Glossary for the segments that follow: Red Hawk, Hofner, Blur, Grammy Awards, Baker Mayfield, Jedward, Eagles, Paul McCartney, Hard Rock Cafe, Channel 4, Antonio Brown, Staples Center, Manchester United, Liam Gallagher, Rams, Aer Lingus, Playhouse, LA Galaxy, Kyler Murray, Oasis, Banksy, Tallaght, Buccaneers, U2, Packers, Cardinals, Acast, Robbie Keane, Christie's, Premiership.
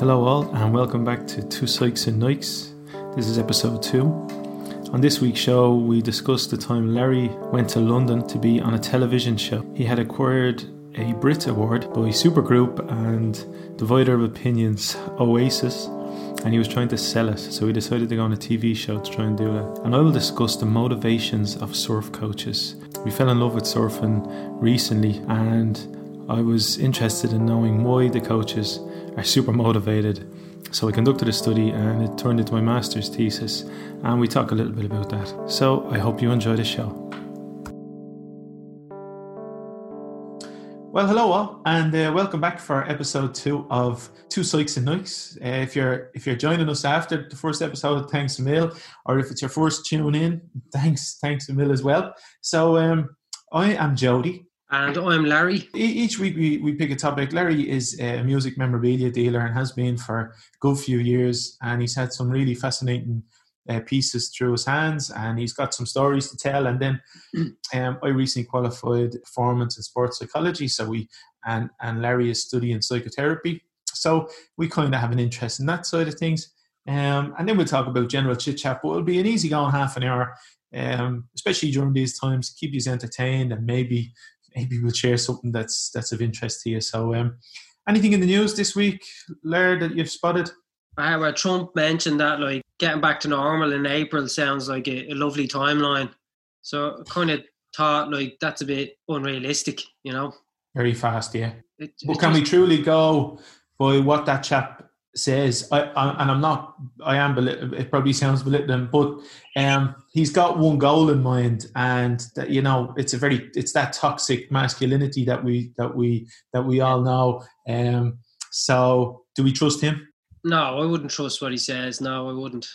Hello all, and welcome back to Two Sykes and Nikes. This is episode 2. On this week's show, we discussed the time Larry went to London to be on a television show. He had acquired a Brit Award by supergroup and divider of opinions Oasis, and he was trying to sell it, so he decided to go on a TV show to try and do that. And I will discuss the motivations of surf coaches. We fell in love with surfing recently, and I was interested in knowing why the coaches are super motivated. So I conducted a study and it turned into my master's thesis, and we talk a little bit about that. So I hope you enjoy the show. Well, hello all, and welcome back for episode 2 of Two Sykes and Nikes. If you're joining us after the first episode, thanks a mil, or if it's your first tune in, thanks a mil as well. So I am Jody. And I'm Larry. Each week we pick a topic. Larry is a music memorabilia dealer and has been for a good few years. And he's had some really fascinating pieces through his hands. And he's got some stories to tell. And then I recently qualified performance and sports psychology. So and Larry is studying psychotherapy. So we kind of have an interest in that side of things. And then we'll talk about general chit-chat. But it'll be an easy going half an hour, especially during these times, to keep you entertained and maybe we'll share something that's of interest to you. So anything in the news this week, Lair, that you've spotted? Well, Trump mentioned that getting back to normal in April sounds like a lovely timeline. So I kind of thought that's a bit unrealistic, you know. Very fast, yeah. But can we truly go by what that chap says? I am it probably sounds belittling, but he's got one goal in mind, and that, you know, it's that toxic masculinity that we all know. So do we trust him? No, I wouldn't trust what he says. I wouldn't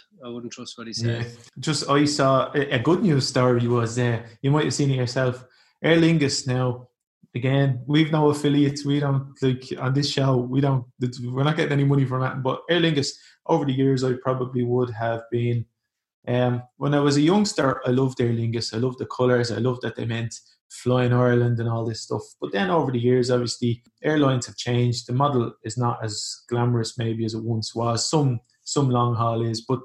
trust what he says. Yeah. Just I saw a good news story was there. You might have seen it yourself. Aer Lingus now. Again, we've no affiliates. We don't, on this show, we're not getting any money from that. But Aer Lingus, over the years, I probably would have been. When I was a youngster, I loved Aer Lingus. I loved the colours. I loved that they meant flying Ireland and all this stuff. But then over the years, obviously, airlines have changed. The model is not as glamorous maybe as it once was. Some long haul is. But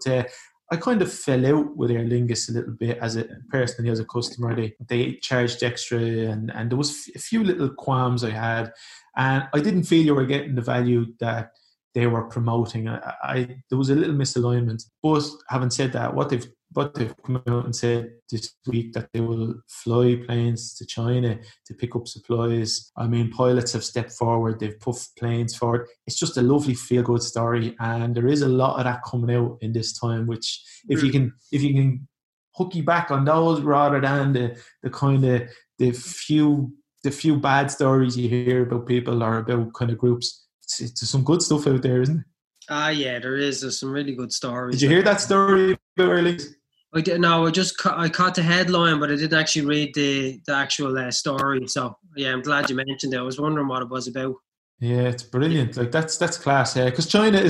I kind of fell out with Aer Lingus a little bit personally as a customer. They charged extra and there was a few little qualms I had, and I didn't feel you were getting the value that they were promoting. There was a little misalignment. But having said that, what they've come out and said this week that they will fly planes to China to pick up supplies. I mean, pilots have stepped forward. They've puffed planes forward. It's just a lovely feel-good story, and there is a lot of that coming out in this time. Which, if you can hook you back on those rather than the kind of the few bad stories you hear about people or about kind of groups, there's some good stuff out there, isn't it? Yeah, there is. There's some really good stories. Did you hear that story about Aer Lingus? I did. No, I caught the headline, but I didn't actually read the actual story. So yeah, I'm glad you mentioned it. I was wondering what it was about. Yeah, it's brilliant. That's class. Yeah, because China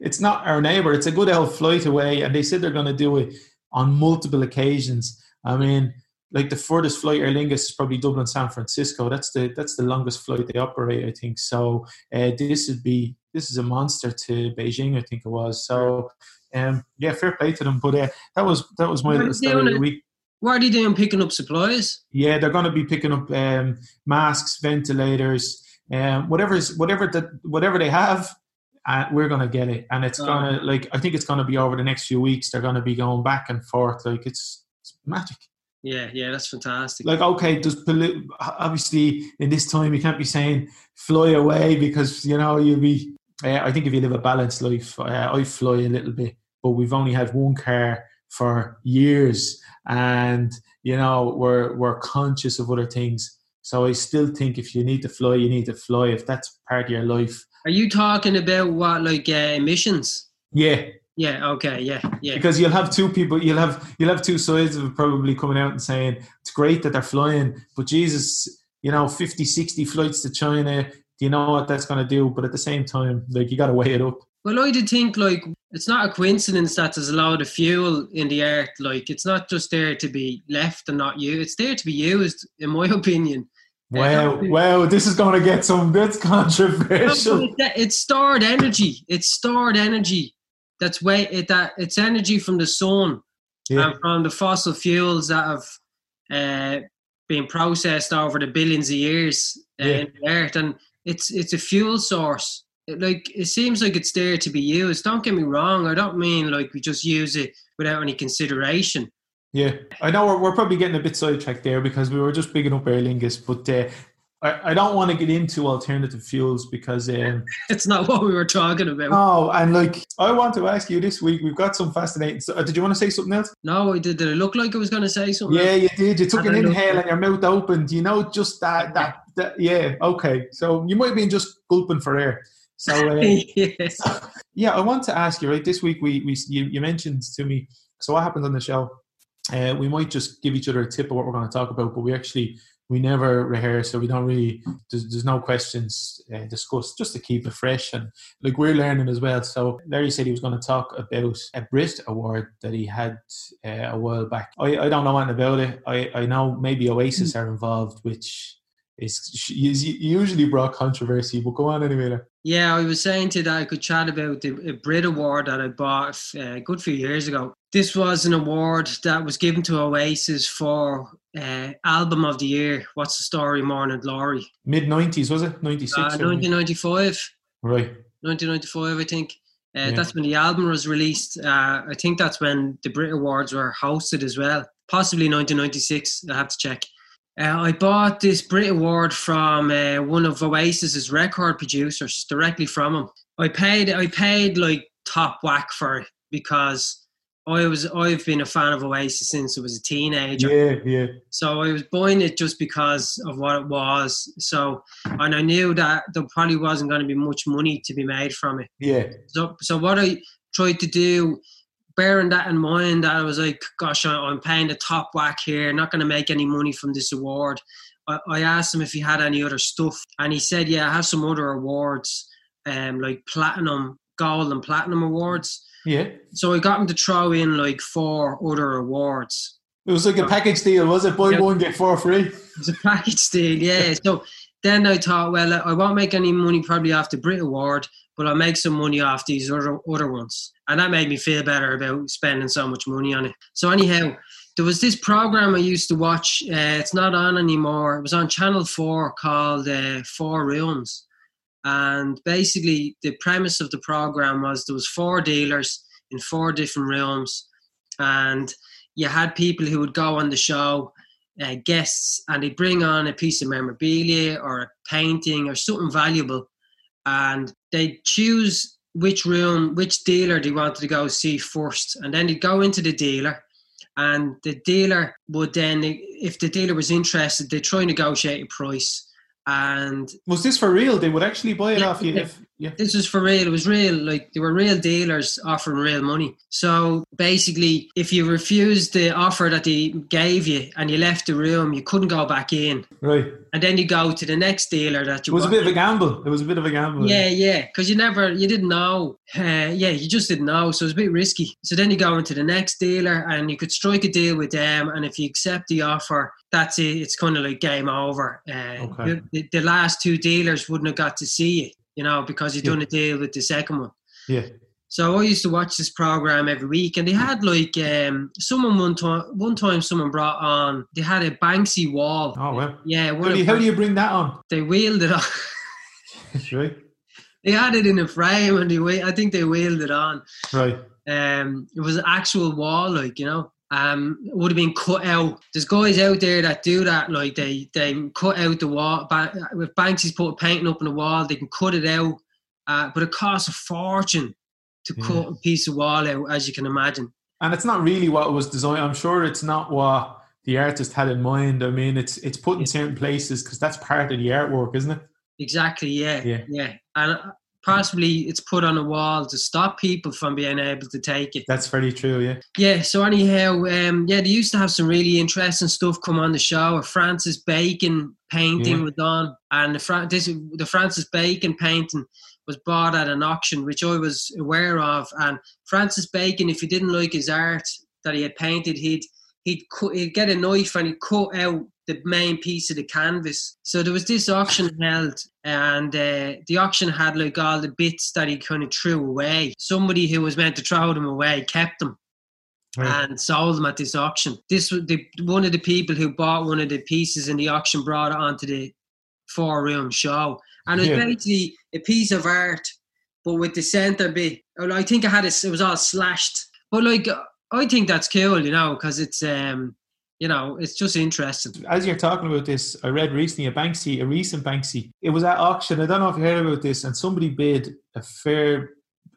it's not our neighbour. It's a good old flight away, and they said they're going to do it on multiple occasions. I mean, the furthest flight Aer Lingus is probably Dublin, San Francisco. That's the longest flight they operate, I think. So this is a monster to Beijing, I think it was. So. Yeah, fair play to them. But that was my little story of the week. What are they doing? Picking up supplies? Yeah, they're going to be picking up masks, ventilators, whatever they have. We're going to get it, and it's going to I think it's going to be over the next few weeks. They're going to be going back and forth. It's magic. Yeah, that's fantastic. Okay, obviously in this time you can't be saying fly away because you'll be. I think if you live a balanced life, I fly a little bit, but we've only had one car for years, and we're conscious of other things. So I still think if you need to fly, you need to fly. If that's part of your life. Are you talking about what emissions? Yeah. Yeah. Okay. Yeah. Yeah. Because you'll have two people. You'll have two sides of it probably coming out and saying it's great that they're flying, but Jesus, 50, 60 flights to China. You know what that's going to do, but at the same time, you got to weigh it up. Well, I did think it's not a coincidence that there's a lot of fuel in the earth. It's not just there to be left and not used; it's there to be used, in my opinion. Well, this is going to get some bit controversial. It's stored energy. That's it's energy from the sun and from the fossil fuels that have been processed over the billions of years in the earth, and it's a fuel source. It seems like it's there to be used. Don't get me wrong. I don't mean like we just use it without any consideration. Yeah, I know we're probably getting a bit sidetracked there because we were just bigging up Aer Lingus, but I don't want to get into alternative fuels because... it's not what we were talking about. No, and I want to ask you this week, we've got some fascinating... did you want to say something else? No, I did. It looked like I was going to say something else. Yeah, you did. You took an inhale and your mouth opened. You know, just that... Yeah, okay. So you might have been just gulping for air. So, I want to ask you, right, this week you mentioned to me, so what happens on the show? We might just give each other a tip of what we're going to talk about, but we never rehearse, so we don't really, there's no questions discussed, just to keep it fresh. And we're learning as well. So Larry said he was going to talk about a Brit award that he had a while back. I don't know anything about it. I know maybe Oasis are involved, which is usually brought controversy, but go on anyway. Yeah, I was saying to that I could chat about the Brit award that I bought a good few years ago. This was an award that was given to Oasis for Album of the Year. What's the Story, Morning Glory? Mid-90s, was it? 96? 1995. Right. 1995, I think. That's when the album was released. I think that's when the Brit Awards were hosted as well. Possibly 1996, I have to check. I bought this Brit Award from one of Oasis's record producers, directly from him. I paid top whack for it because... I've been a fan of Oasis since I was a teenager. Yeah. So I was buying it just because of what it was. So, and I knew that there probably wasn't going to be much money to be made from it. Yeah. So what I tried to do, bearing that in mind, that I was like, gosh, I'm paying the top whack here, not going to make any money from this award. I asked him if he had any other stuff. And he said, yeah, I have some other awards, like platinum, gold and platinum awards. Yeah. So I got him to throw in 4 other awards. It was like a package deal, was it? Buy one, get 4 free. It was a package deal, yeah. So then I thought, well, I won't make any money probably off the Brit Award, but I'll make some money off these other ones. And that made me feel better about spending so much money on it. So anyhow, there was this program I used to watch. It's not on anymore. It was on Channel 4 called Four Rooms. And basically the premise of the program was there was 4 dealers in 4 different rooms, and you had people who would go on the show, guests, and they'd bring on a piece of memorabilia or a painting or something valuable, and they'd choose which dealer they wanted to go see first, and then they'd go into the dealer, and the dealer would then, if the dealer was interested, they'd try and negotiate a price. And was this for real? They would actually buy it off you? This was for real. It was real. They were real dealers offering real money. So basically, if you refused the offer that they gave you and you left the room, you couldn't go back in. Right. And then you go to the next dealer that you. It was a bit of a gamble. Yeah. Because you didn't know. You just didn't know. So it was a bit risky. So then you go into the next dealer and you could strike a deal with them. And if you accept the offer, that's it. It's kind of game over. Okay. The last 2 dealers wouldn't have got to see you. Because you've done a deal with the second one. Yeah. So I used to watch this program every week, and they had someone one time someone brought on, they had a Banksy wall. Oh, wow. Yeah. How do you bring that on? They wheeled it on. That's right. They had it in a frame, and I think they wheeled it on. Right. It was an actual wall, it would have been cut out. There's guys out there that do that, they cut out the wall. If Banksy's put a painting up on the wall, they can cut it out, but it costs a fortune to cut a piece of wall out, as you can imagine. And it's not really what it was designed. I'm sure it's not what the artist had in mind. I mean, it's put in certain places because that's part of the artwork, isn't it? Exactly, yeah. And possibly it's put on a wall to stop people from being able to take it. That's very true, yeah. Yeah, so anyhow, they used to have some really interesting stuff come on the show. A Francis Bacon painting was on, and the Francis Bacon painting was bought at an auction, which I was aware of. And Francis Bacon, if you didn't like his art that he had painted, he'd get a knife and he'd cut out the main piece of the canvas. So there was this auction held, and the auction had like all the bits that he kind of threw away. Somebody who was meant to throw them away kept them. Right. And sold them at this auction. This was one of the people who bought one of the pieces in the auction brought it onto the Four Room show, and it was basically a piece of art, but with the centre bit. I think it was all slashed, but like I think that's cool, you know, because it's it's just interesting. As you're talking about this, I read recently a recent Banksy. It was at auction. I don't know if you heard about this, and somebody bid a fair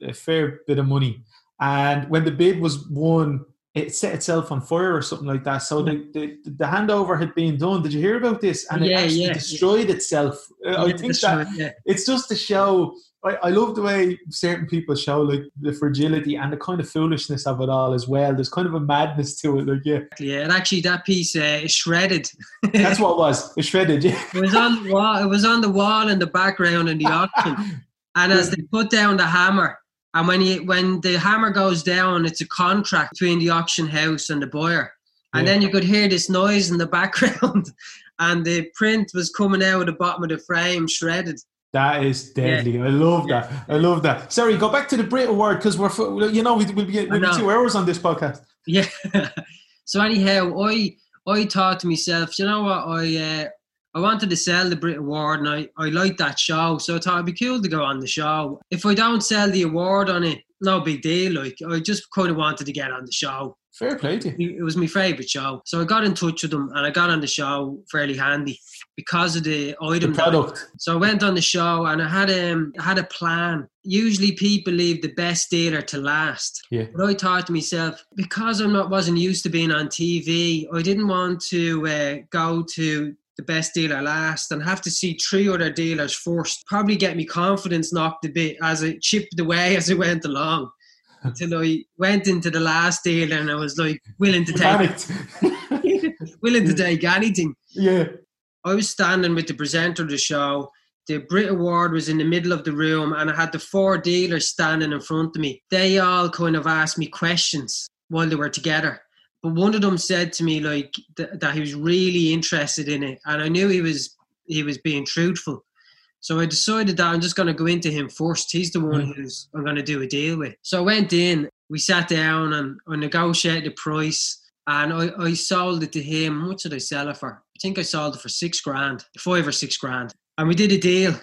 bit of money. And when the bid was won, it set itself on fire or something like that. So the handover had been done. Did you hear about this? And it actually destroyed itself. It's just to show. I love the way certain people show like the fragility and the kind of foolishness of it all as well. There's kind of a madness to it. And actually that piece is shredded. That's what it was. It shredded, yeah. It was on the wall. It was on the wall in the background in the auction. And as they put down the hammer, and when the hammer goes down, it's a contract between the auction house and the buyer. And then you could hear this noise in the background, and the print was coming out of the bottom of the frame, shredded. That is deadly. Yeah. I love that. Sorry, go back to the Brit Award, because we'll be 2 hours on this podcast. Yeah. So anyhow, I thought to myself, you know what, I wanted to sell the Brit Award, and I liked that show, so I thought it'd be cool to go on the show. If I don't sell the award on it, no big deal. Like, I just kind of wanted to get on the show. Fair play to you. It was my favourite show. So I got in touch with them, and I got on the show fairly handy because of the item. The product. So I went on the show, and I had a plan. Usually people leave the best dealer to last. Yeah. But I thought to myself, because I wasn't used to being on TV, I didn't want to go to the best dealer last and have to see three other dealers first. Probably get me confidence knocked a bit as I chipped away as I went along, until I went into the last dealer and I was like willing to take anything. Yeah. I was standing with the presenter of the show. The Brit Award was in the middle of the room, and I had the four dealers standing in front of me. They all kind of asked me questions while they were together. But one of them said to me like that he was really interested in it, and I knew he was being truthful. So I decided that I'm just going to go into him first. He's the one who's I'm going to do a deal with. So I went in, we sat down, and I negotiated the price, and I sold it to him. What did I sell it for? I think I sold it for $5 or $6 grand, and we did a deal.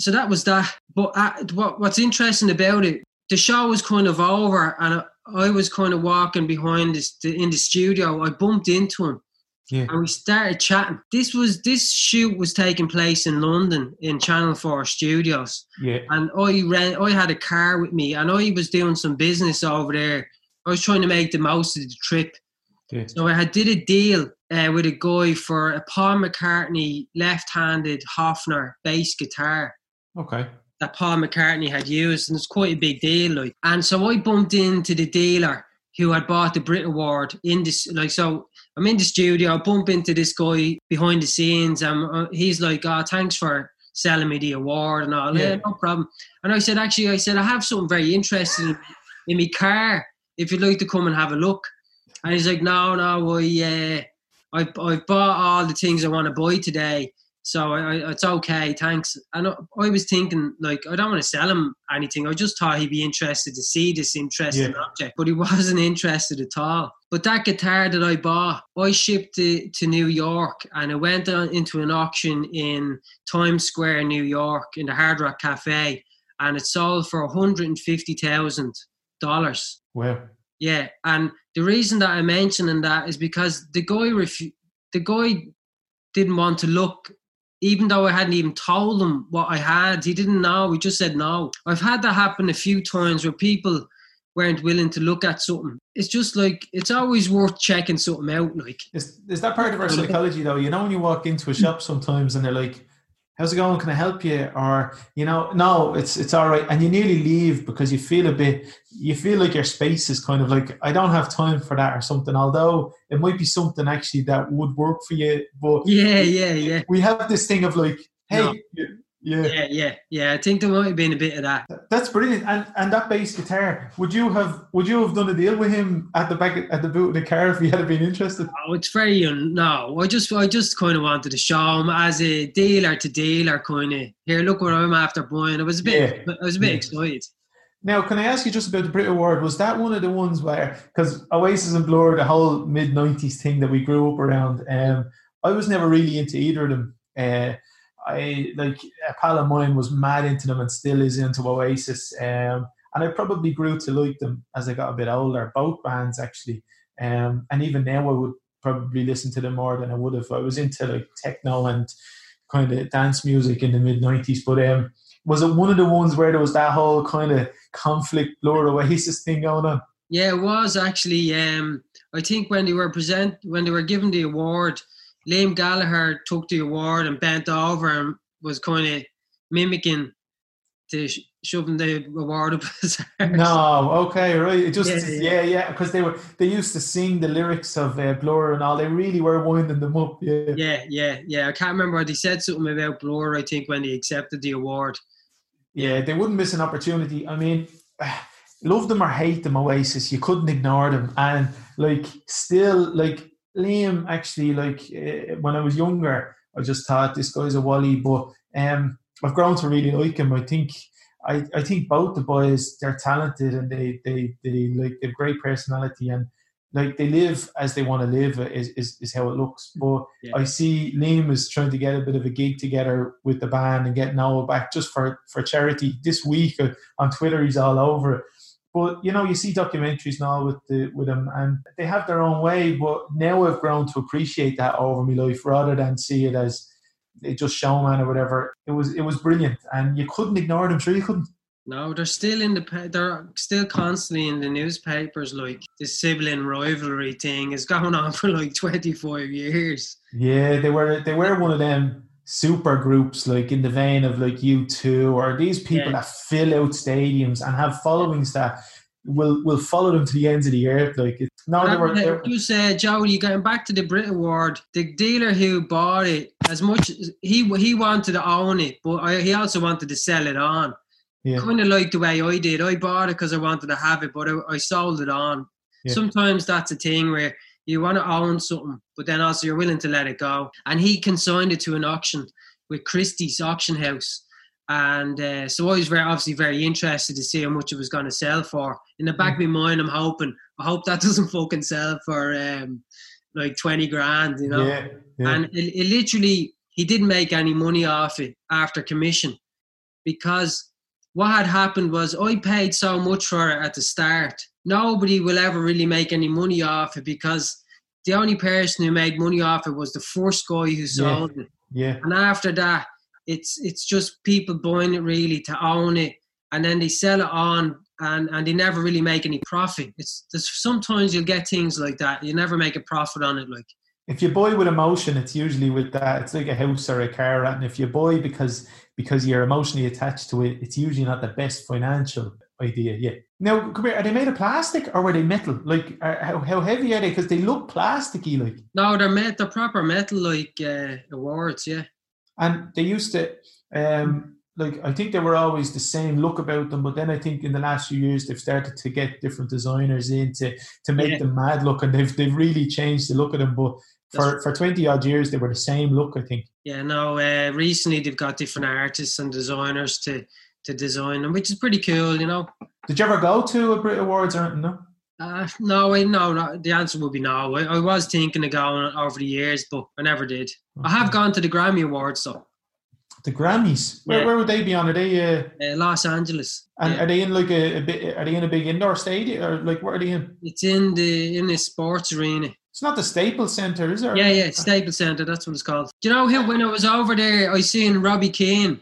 So that was that. But what's interesting about it, the show was kind of over, and I was kind of walking behind in the studio. I bumped into him, and we started chatting. This shoot was taking place in London in Channel 4 studios, and I had a car with me, and I was doing some business over there. I was trying to make the most of the trip, so I did a deal with a guy for a Paul McCartney left-handed Hofner bass guitar. Okay. That Paul McCartney had used, and it's quite a big deal, like. And so I bumped into the dealer who had bought the Brit Award in this, like. So I'm in the studio, I bump into this guy behind the scenes, and he's like, "Oh, thanks for selling me the award and all." Yeah, no problem. And I said, "I have something very interesting in my car. If you'd like to come and have a look." And he's like, "No, I've bought all the things I want to buy today. So it's okay, thanks." And I was thinking, like, I don't want to sell him anything. I just thought he'd be interested to see this interesting object. But he wasn't interested at all. But that guitar that I bought, I shipped it to New York, and it went into an auction in Times Square, New York, in the Hard Rock Cafe. And it sold for $150,000. Wow. Yeah. And the reason that I'm mentioning that is because the guy didn't want to look. Even though I hadn't even told him what I had, he didn't know. He just said no. I've had that happen a few times where people weren't willing to look at something. It's just like, it's always worth checking something out. Like, is that part of our psychology though? You know, when you walk into a shop sometimes and they're like, "How's it going? Can I help you?" Or, you know, "No, it's all right." And you nearly leave because you feel like your space is kind of like, "I don't have time for that" or something. Although it might be something actually that would work for you. But we have this thing of like, hey, no. Yeah. I think there might have been a bit of that. That's brilliant. And that bass guitar, would you have done a deal with him at the boot of the car if he had been interested? Oh, it's very no. I just kind of wanted to show him as a dealer, kind of, here, look what I'm after buying. I was a bit excited. Now, can I ask you just about the Brit Award? Was that one of the ones where, because Oasis and Blur, the whole mid-90s thing that we grew up around, I was never really into either of them. A pal of mine was mad into them and still is into Oasis. And I probably grew to like them as I got a bit older, both bands actually. And even now I would probably listen to them more than I would have. I was into like techno and kind of dance music in the mid-90s. But was it one of the ones where there was that whole kind of conflict, Blur Oasis thing going on? Yeah, it was actually. I think when they were given the award, Liam Gallagher took the award and bent over and was kind of mimicking to shoving the award up his arse. No, okay, right. It just yeah, because they used to sing the lyrics of Blur and all. They really were winding them up. Yeah. I can't remember. They said something about Blur, I think, when they accepted the award. Yeah, they wouldn't miss an opportunity. I mean, love them or hate them, Oasis, you couldn't ignore them. And Liam actually, when I was younger, I just thought this guy's a wally, but I've grown to really like him. I think both the boys, they're talented and they have great personality, and like they live as they want to live is how it looks. But yeah. I see Liam is trying to get a bit of a gig together with the band and get Noah back just for charity this week. On Twitter, he's all over it. But, you know, you see documentaries now with them, and they have their own way. But now I've grown to appreciate that over my life rather than see it as it just showman or whatever. It was brilliant, and you couldn't ignore them. Sure, you couldn't. No, they're still constantly in the newspapers. Like the sibling rivalry thing is going on for like 25 years. Yeah, they were one of them super groups, like in the vein of like U2 or these people that fill out stadiums and have followings that will follow them to the ends of the earth. Like you said, Joey, going back to the Brit Award, the dealer who bought it, as much as he wanted to own it, but he also wanted to sell it on. Yeah. Kind of like the way I did. I bought it because I wanted to have it, but I sold it on. Yeah. Sometimes that's a thing where you want to own something, but then also you're willing to let it go. And he consigned it to an auction with Christie's auction house. And so I was obviously very interested to see how much it was going to sell for. In the back of my mind, I hope that doesn't fucking sell for like 20 grand, you know. Yeah, yeah. And it literally, he didn't make any money off it after commission, because what had happened was I paid so much for it at the start. Nobody will ever really make any money off it, because the only person who made money off it was the first guy who sold it. Yeah. And after that, it's just people buying it really to own it, and then they sell it on, and they never really make any profit. Sometimes you'll get things like that. You never make a profit on it. Like if you buy with emotion, it's usually with that. It's like a house or a car, and if you buy because you're emotionally attached to it, it's usually not the best financial idea. Yeah. Now, come here, are they made of plastic or were they metal? Like, how heavy are they? Because they look plasticky, like. No, they're proper metal, like awards, yeah. And they used to, I think they were always the same look about them, but then I think in the last few years they've started to get different designers in to make them mad look, and they've really changed the look of them, but for 20 odd years they were the same look, I think. Yeah, no, recently they've got different artists and designers to design them, which is pretty cool, you know. Did you ever go to a Brit Awards or anything? No? No, the answer would be no. I was thinking of going over the years, but I never did. Okay. I have gone to the Grammy Awards, though. The Grammys? Where would they be on? Are they... Los Angeles. And are they in like a big indoor stadium? Or like, where are they in? It's in a sports arena. It's not the Staples Center, is it? Yeah, Staples Center. That's what it's called. Do you know who, when I was over there, I seen Robbie Keane.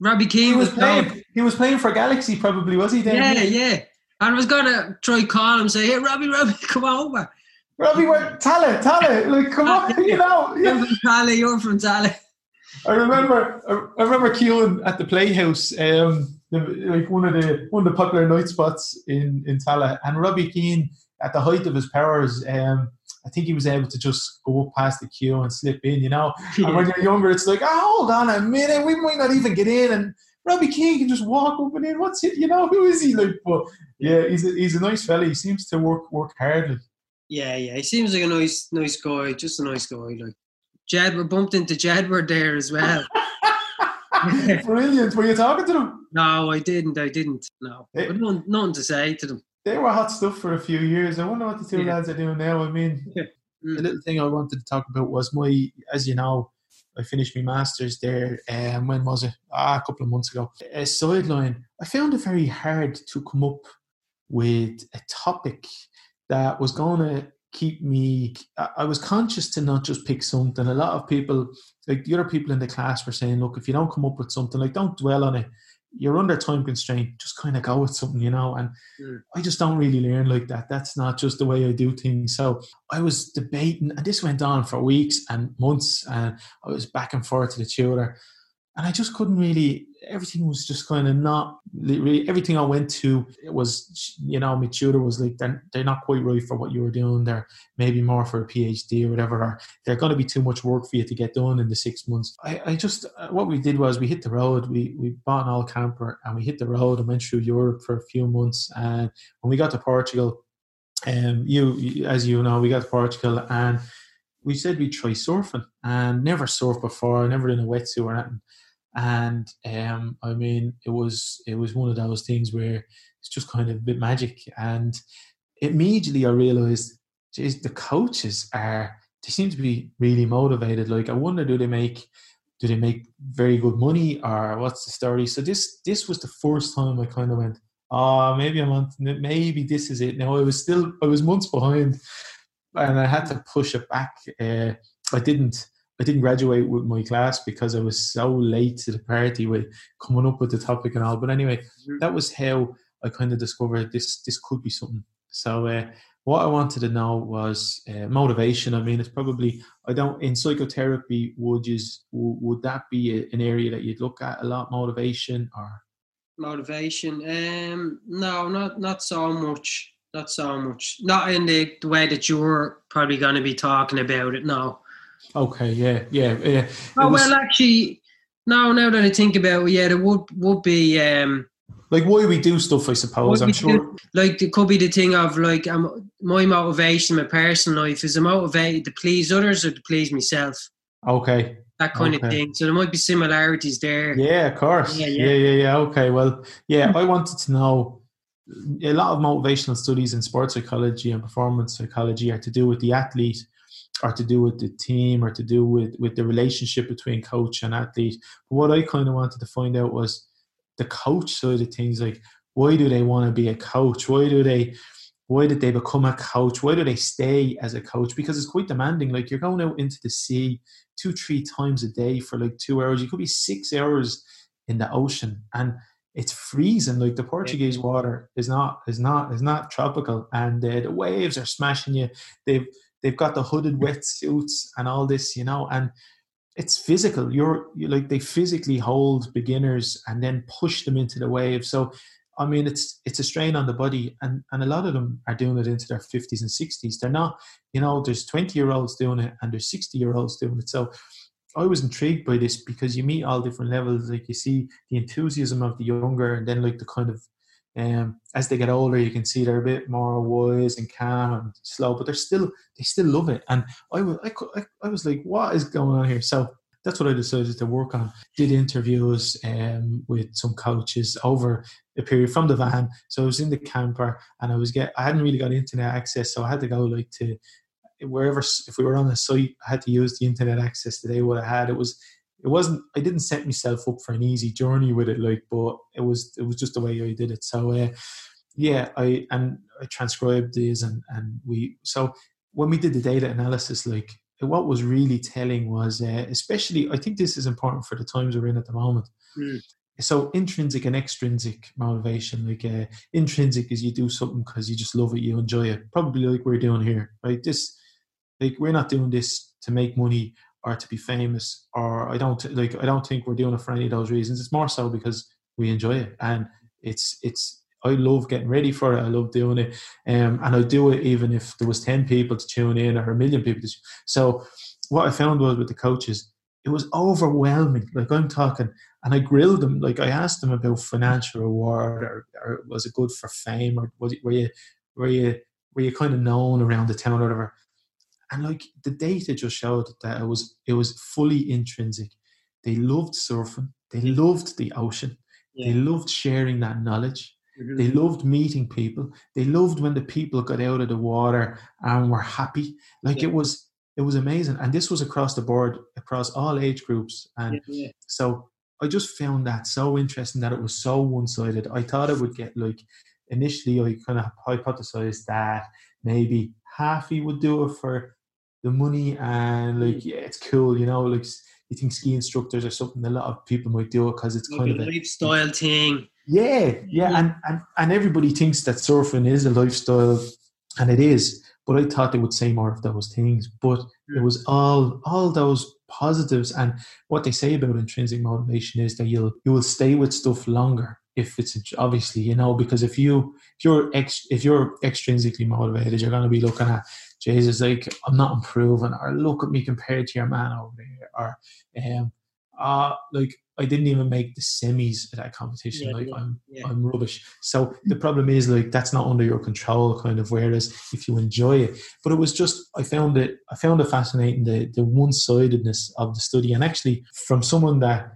Robbie Keane was playing. Gone. He was playing for Galaxy, probably, was he? Then? Yeah. And I was gonna try call him and say, "Hey, Robbie, come over." Robbie went Tallaght, like, come on, you know. I'm from Tallaght. You're from Tallaght. I remember queuing at the Playhouse, like one of the popular night spots in Tallaght, and Robbie Keane at the height of his powers. I think he was able to just go past the queue and slip in, you know. Yeah. And when you're younger, it's like, oh, hold on a minute, we might not even get in. And Robbie Keane can just walk up and in. What's it, you know? Who is he? Like, but yeah, he's a nice fella. He seems to work hard. Yeah, yeah, he seems like a nice guy. Just a nice guy. Like Jedward, bumped into Jedward there as well. Brilliant. Were you talking to them? No, I didn't. No, but nothing to say to them. They were hot stuff for a few years. I wonder what the two lads are doing now. I mean, the little thing I wanted to talk about was my, as you know, I finished my master's there. When was it? A couple of months ago. A sideline. I found it very hard to come up with a topic that was going to keep me. I was conscious to not just pick something. A lot of people, like the other people in the class, were saying, look, if you don't come up with something, like, don't dwell on it. You're under time constraint. Just kind of go with something, you know. And I just don't really learn like that. That's not just the way I do things. So I was debating, and this went on for weeks and months, and I was back and forth to the tutor, and I just couldn't really. Everything was just kind of not really. Everything I went to, it was, you know, my tutor was like, they're not quite right for what you were doing. They're maybe more for a PhD or whatever. Or they're going to be too much work for you to get done in the 6 months. I just, what we did was we hit the road. We bought an old camper and we hit the road and went through Europe for a few months. And when we got to Portugal, as you know, we got to Portugal and we said we'd try surfing, and never surfed before, never in a wetsuit or anything. And I mean, it was one of those things where it's just kind of a bit magic. And immediately I realised, geez, the coaches they seem to be really motivated. Like, I wonder, do they make very good money, or what's the story? So this was the first time I kind of went, maybe this is it. Now I was months behind, and I had to push it back. I didn't graduate with my class because I was so late to the party with coming up with the topic and all. But anyway, that was how I kind of discovered this could be something. So what I wanted to know was motivation. I mean, it's probably, in psychotherapy, would that be an area that you'd look at a lot, motivation or? Motivation? No, not so much. Not so much. Not in the way that you're probably going to be talking about it, no. Okay, yeah. Oh, well, actually, no, now that I think about it, yeah, there would be... like, why we do stuff, I suppose, I'm sure. Like, it could be the thing of, like, my motivation in my personal life is I'm motivated to please others or to please myself. Okay. That kind of thing. So there might be similarities there. Yeah, of course. Yeah. Okay, well, yeah, I wanted to know... A lot of motivational studies in sports psychology and performance psychology are to do with the athlete, or to do with the team, or to do with the relationship between coach and athlete. But what I kind of wanted to find out was the coach side of things. Like, why do they want to be a coach? Why did they become a coach? Why do they stay as a coach? Because it's quite demanding. Like, you're going out into the sea 2-3 times a day for like 2 hours. You could be 6 hours in the ocean, and it's freezing. Like, the Portuguese water is not tropical, and the waves are smashing you. They've got the hooded wetsuits and all this, you know, and it's physical. You're like, they physically hold beginners and then push them into the wave. So, I mean, it's a strain on the body, and a lot of them are doing it into their 50s and 60s. They're not, you know, there's 20-year-olds doing it and there's 60-year-olds doing it. So I was intrigued by this because you meet all different levels. Like, you see the enthusiasm of the younger, and then like the kind of, as they get older, you can see they're a bit more wise and calm and slow, but they still love it. And I was like, what is going on here? So that's what I decided to work on. Did interviews with some coaches over a period from the van. So I was in the camper, and I hadn't really got internet access, so I had to go like to wherever. If we were on a site, I had to use the internet access that they would have had. I didn't set myself up for an easy journey with it, like, but it was just the way I did it. So, I transcribed these, so when we did the data analysis, like, what was really telling was, especially, I think this is important for the times we're in at the moment. Mm. So intrinsic and extrinsic motivation. Like, intrinsic is you do something because you just love it, you enjoy it. Probably like we're doing here, right? This, like, we're not doing this to make money or to be famous, or I don't think we're doing it for any of those reasons. It's more so because we enjoy it, and it's I love getting ready for it. I love doing it. And I do it even if there was 10 people to tune in or 1 million people to tune. So what I found was with the coaches, it was overwhelming. Like I'm talking, and I grilled them. Like I asked them about financial reward or was it good for fame or was it, were you kind of known around the town or whatever? And like the data just showed that it was fully intrinsic. They loved surfing. They loved the ocean. Yeah. They loved sharing that knowledge. Mm-hmm. They loved meeting people. They loved when the people got out of the water and were happy. Like yeah. It was amazing. And this was across the board, across all age groups. And yeah. So I just found that so interesting that it was so one-sided. I thought it would get like, initially I kind of hypothesized that maybe halfie would do it for the money and like, yeah, it's cool, you know, like you think ski instructors or something, a lot of people might do it because it's like kind of a lifestyle thing. Yeah, yeah. And everybody thinks that surfing is a lifestyle and it is, but I thought they would say more of those things. But it was all those positives, and what they say about intrinsic motivation is that you will stay with stuff longer if it's obviously, you know, because if you're extrinsically motivated, you're going to be looking at Jesus like, I'm not improving, or look at me compared to your man over there, or like I didn't even make the semis at that competition. Yeah, like yeah, I'm rubbish. So the problem is like that's not under your control, kind of. Whereas if you enjoy it, but it was just I found it fascinating, the one-sidedness of the study. And actually, from someone that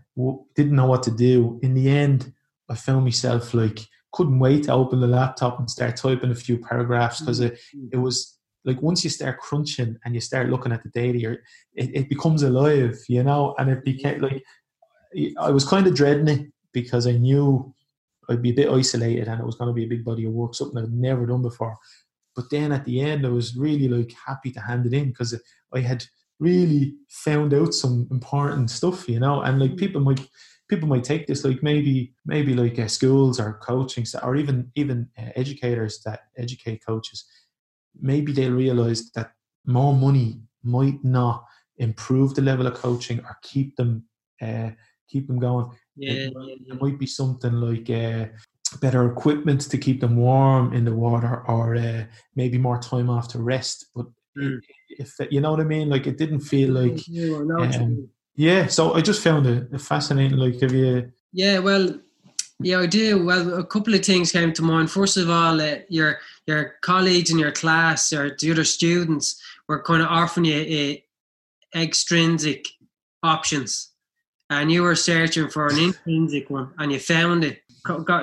didn't know what to do, in the end, I found myself like couldn't wait to open the laptop and start typing a few paragraphs because it was. Like once you start crunching and you start looking at the data, it becomes alive, you know. And it became like I was kind of dreading it because I knew I'd be a bit isolated and it was going to be a big body of work, something I'd never done before. But then at the end, I was really like happy to hand it in because I had really found out some important stuff, you know. And like people might take this like maybe like schools or coaching or even educators that educate coaches. Maybe they realize that more money might not improve the level of coaching or keep them going. Yeah, there might be something like better equipment to keep them warm in the water, or maybe more time off to rest. But if you know what I mean, like it didn't feel like yeah. So I just found it fascinating. Like, have you? Yeah, well. Yeah, I do. Well, a couple of things came to mind. First of all, your colleagues in your class or the other students were kind of offering you extrinsic options, and you were searching for an intrinsic one, and you found it.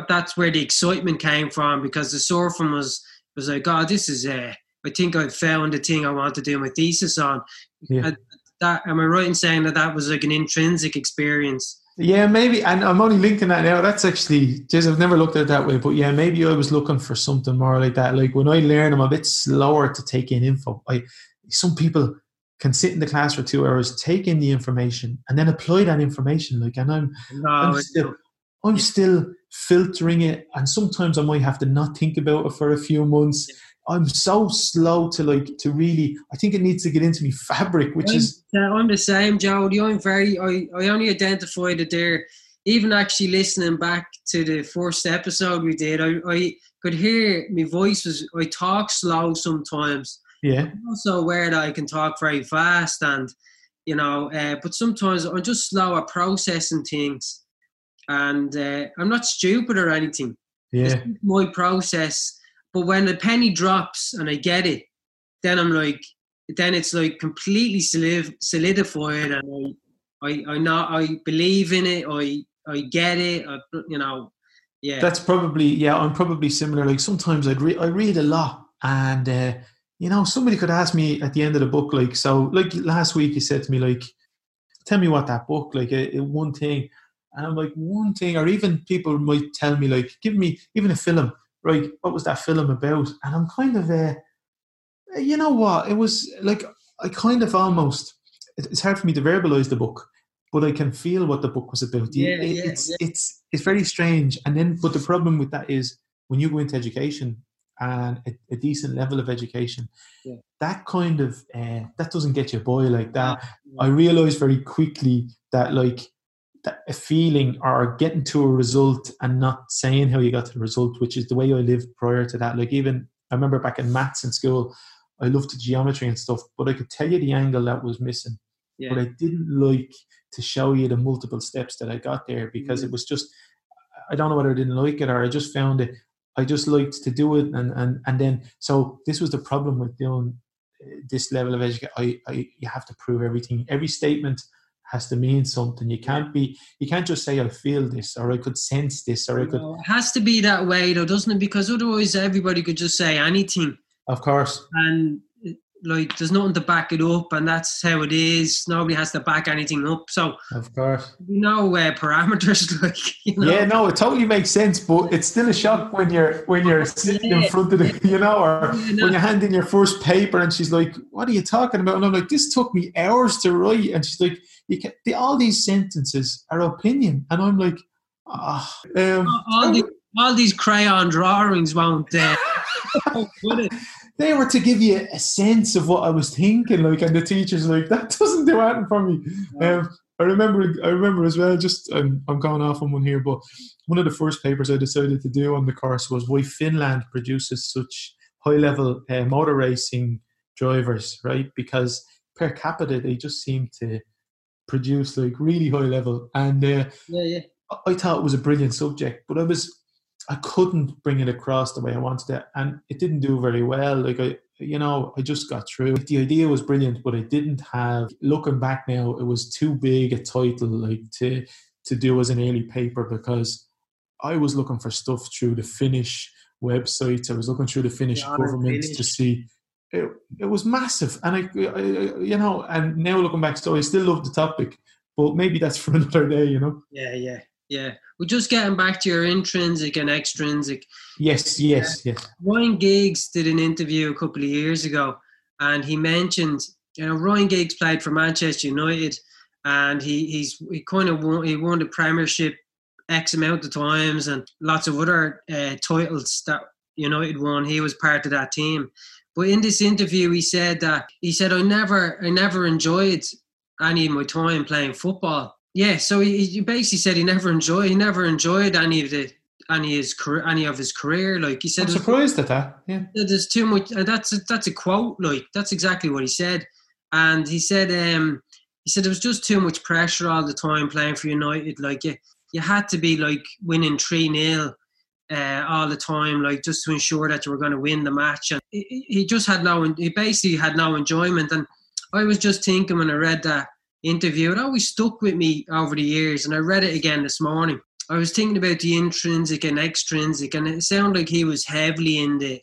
That's where the excitement came from, because the surfing was like, oh, this is I think I found the thing I want to do my thesis on. Yeah. That, am I right in saying that was like an intrinsic experience? Yeah, maybe, and I'm only linking that now. That's actually, geez, I've never looked at it that way, but yeah, maybe I was looking for something more like that. Like when I learn, I'm a bit slower to take in info. Some people can sit in the class for 2 hours, take in the information, and then apply that information. Like, and I'm still filtering it, and sometimes I might have to not think about it for a few months. Yeah. I'm so slow to really. I think it needs to get into my fabric, which is. I'm the same, Jody. I only identified it there. Even actually listening back to the first episode we did, I could hear my voice was. I talk slow sometimes. Yeah. I'm also aware that I can talk very fast, and you know, but sometimes I'm just slow at processing things, and I'm not stupid or anything. Yeah. It's my process. But when the penny drops and I get it, then I'm like, then it's like completely solidified, and I believe in it. I get it. You know, yeah. That's probably I'm probably similar. Like sometimes I read a lot, and you know, somebody could ask me at the end of the book, like, so like last week you said to me like, tell me what that book like one thing, and I'm like one thing, or even people might tell me like, give me even a film. Right, what was that film about? And I'm kind of, you know what? It was like, I kind of almost, it's hard for me to verbalize the book, but I can feel what the book was about. Yeah, It's very strange. And then, but the problem with that is when you go into education and a decent level of education, that kind of, that doesn't get you a boy like that. Yeah. I realized very quickly that like, that a feeling or getting to a result and not saying how you got to the result, which is the way I lived prior to that. Like, even I remember back in maths in school, I loved the geometry and stuff, but I could tell you the angle that was missing. Yeah. But I didn't like to show you the multiple steps that I got there, because it was just, I don't know whether I didn't like it or I just found it, I just liked to do it. And then, so this was the problem with doing this level of education. You have to prove everything. Every statement has to mean something. You can't just say I feel this, or I could sense this, or I could. It has to be that way though, doesn't it? Because otherwise everybody could just say anything. Of course. And like, there's nothing to back it up, and that's how it is. Nobody has to back anything up. So of course, parameters. Like, you know? Yeah, no, it totally makes sense, but it's still a shock when you're sitting in front of the, when you're handing your first paper, and she's like, "What are you talking about?" And I'm like, "This took me hours to write," and she's like, all these sentences are opinion, and I'm like, "Ah, all these crayon drawings won't." They were to give you a sense of what I was thinking, like, and the teacher's like, "That doesn't do anything for me." I remember as well. Just, I'm going off on one here, but one of the first papers I decided to do on the course was why Finland produces such high-level motor racing drivers, right? Because per capita, they just seem to produce like really high level, and I thought it was a brilliant subject, but I couldn't bring it across the way I wanted it, and it didn't do very well. Like, I just got through. Like, the idea was brilliant, but I didn't have, looking back now, it was too big a title like to do as an early paper, because I was looking for stuff through the Finnish websites. I was looking through the Finnish government to see. It was massive, and I and now looking back, so I still love the topic, but maybe that's for another day, you know. Yeah. We're just getting back to your intrinsic and extrinsic. Yes. Ryan Giggs did an interview a couple of years ago, and he mentioned, Ryan Giggs played for Manchester United, and he won the Premiership X amount of times, and lots of other titles that United won. He was part of that team. But in this interview, he said, I never enjoyed any of my time playing football. Yeah, so he basically said he never enjoyed any of his career. Like, he said, I'm surprised at that. Yeah, there's too much. And that's a quote. Like, that's exactly what he said. And he said there was just too much pressure all the time playing for United. Like, you had to be like winning 3-0 all the time, like, just to ensure that you were going to win the match. And he basically had no enjoyment. And I was just thinking when I read that interview, it always stuck with me over the years, and I read it again this morning. I was thinking about the intrinsic and extrinsic, and it sounded like he was heavily in the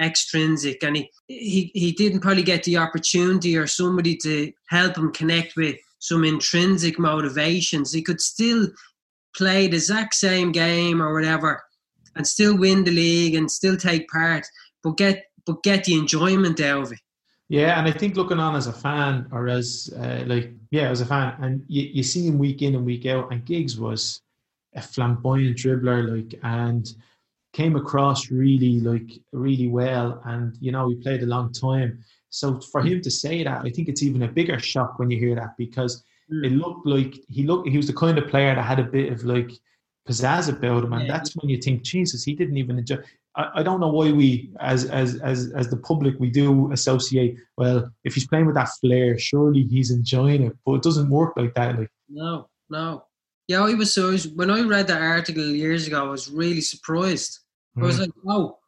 extrinsic, and he didn't probably get the opportunity or somebody to help him connect with some intrinsic motivations. He could still play the exact same game or whatever and still win the league and still take part, but get the enjoyment out of it. Yeah, and I think looking on as a fan, or as a fan, and you see him week in and week out, and Giggs was a flamboyant dribbler, like, and came across really well, and, he played a long time. So for him to say that, I think it's even a bigger shock when you hear that, because it looked like he was the kind of player that had a bit of, like, pizzazz about him, and that's when you think, Jesus, he didn't even enjoy. I don't know why we, as the public, we do associate, well, if he's playing with that flair, surely he's enjoying it, but it doesn't work like that. Like. No. Yeah, when I read that article years ago, I was really surprised. I was like, oh,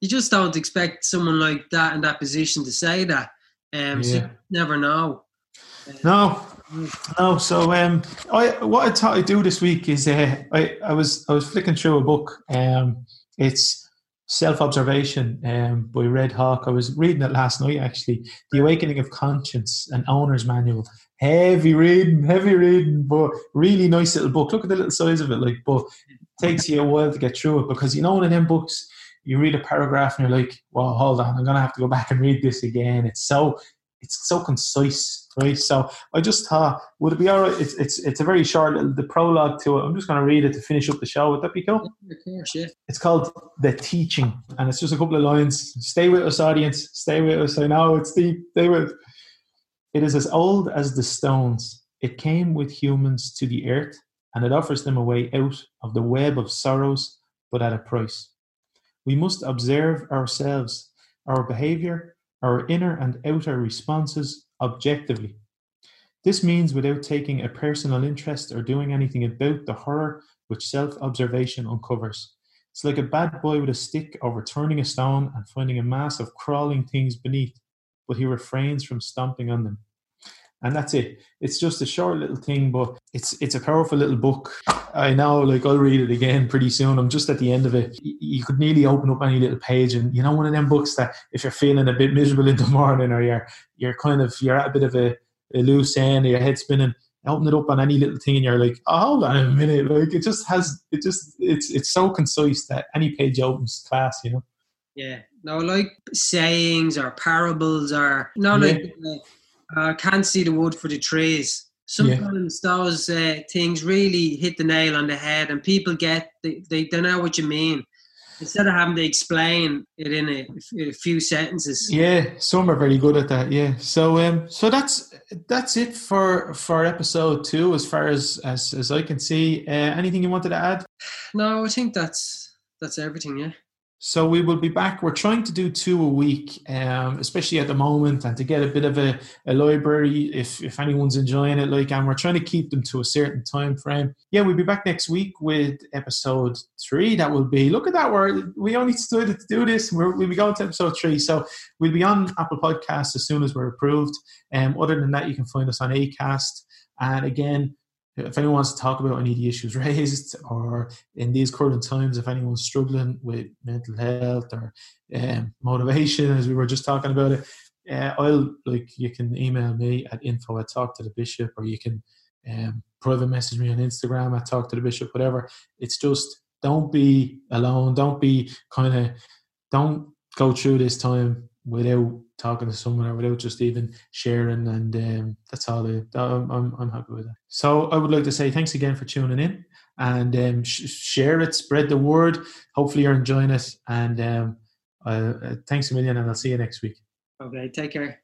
you just don't expect someone like that in that position to say that. So you never know. No. So what I thought I'd do this week is I was flicking through a book. It's Self-Observation by Red Hawk. I was reading it last night, actually. The Awakening of Conscience, an Owner's Manual. Heavy reading, but really nice little book. Look at the little size of it, like, but it takes you a while to get through it, because one of them books, you read a paragraph and you're like, well, hold on, I'm going to have to go back and read this again. It's so concise, right? So I just thought, would it be all right? It's a very short, the prologue to it. I'm just going to read it to finish up the show. Would that be cool? Yeah, of course, yeah. It's called The Teaching, and it's just a couple of lines. Stay with us, audience. Stay with us. I know it's deep. Stay with. It is as old as the stones. It came with humans to the earth, and it offers them a way out of the web of sorrows, but at a price. We must observe ourselves, our behavior, our inner and outer responses objectively. This means without taking a personal interest or doing anything about the horror which self-observation uncovers. It's like a bad boy with a stick overturning a stone and finding a mass of crawling things beneath, but he refrains from stomping on them. And that's it. It's just a short little thing, but it's a powerful little book. I know, like, I'll read it again pretty soon. I'm just at the end of it. You could nearly open up any little page, and you know, one of them books that if you're feeling a bit miserable in the morning, or you're at a bit of a loose end, or your head spinning, open it up on any little thing, and you're like, oh, hold on a minute. Like, it's so concise that any page opens class, you know? Yeah. No, like sayings or parables or I can't see the wood for the trees. Sometimes those things really hit the nail on the head, and people they know what you mean. Instead of having to explain it in a few sentences. Yeah, some are very good at that, yeah. So so that's it for episode 2 as far as I can see. Anything you wanted to add? No, I think that's everything, yeah. So we will be back. We're trying to do 2 a week, especially at the moment, and to get a bit of a library if anyone's enjoying it. And we're trying to keep them to a certain time frame. Yeah, we'll be back next week with episode 3. That will be, look at that, we only started to do this. We'll be going to episode 3. So we'll be on Apple Podcasts as soon as we're approved. Other than that, you can find us on Acast. And again, if anyone wants to talk about any of the issues raised, or in these current times, if anyone's struggling with mental health or motivation, as we were just talking about it, you can email me at info@talktothebishop, or you can private message me on Instagram at talktothebishop, whatever. It's just, don't be alone. Don't go through this time without talking to someone, or without just even sharing, and that's all. I'm happy with that. So I would like to say thanks again for tuning in, and share it, spread the word. Hopefully you're enjoying it, and thanks a million, and I'll see you next week. Okay, take care.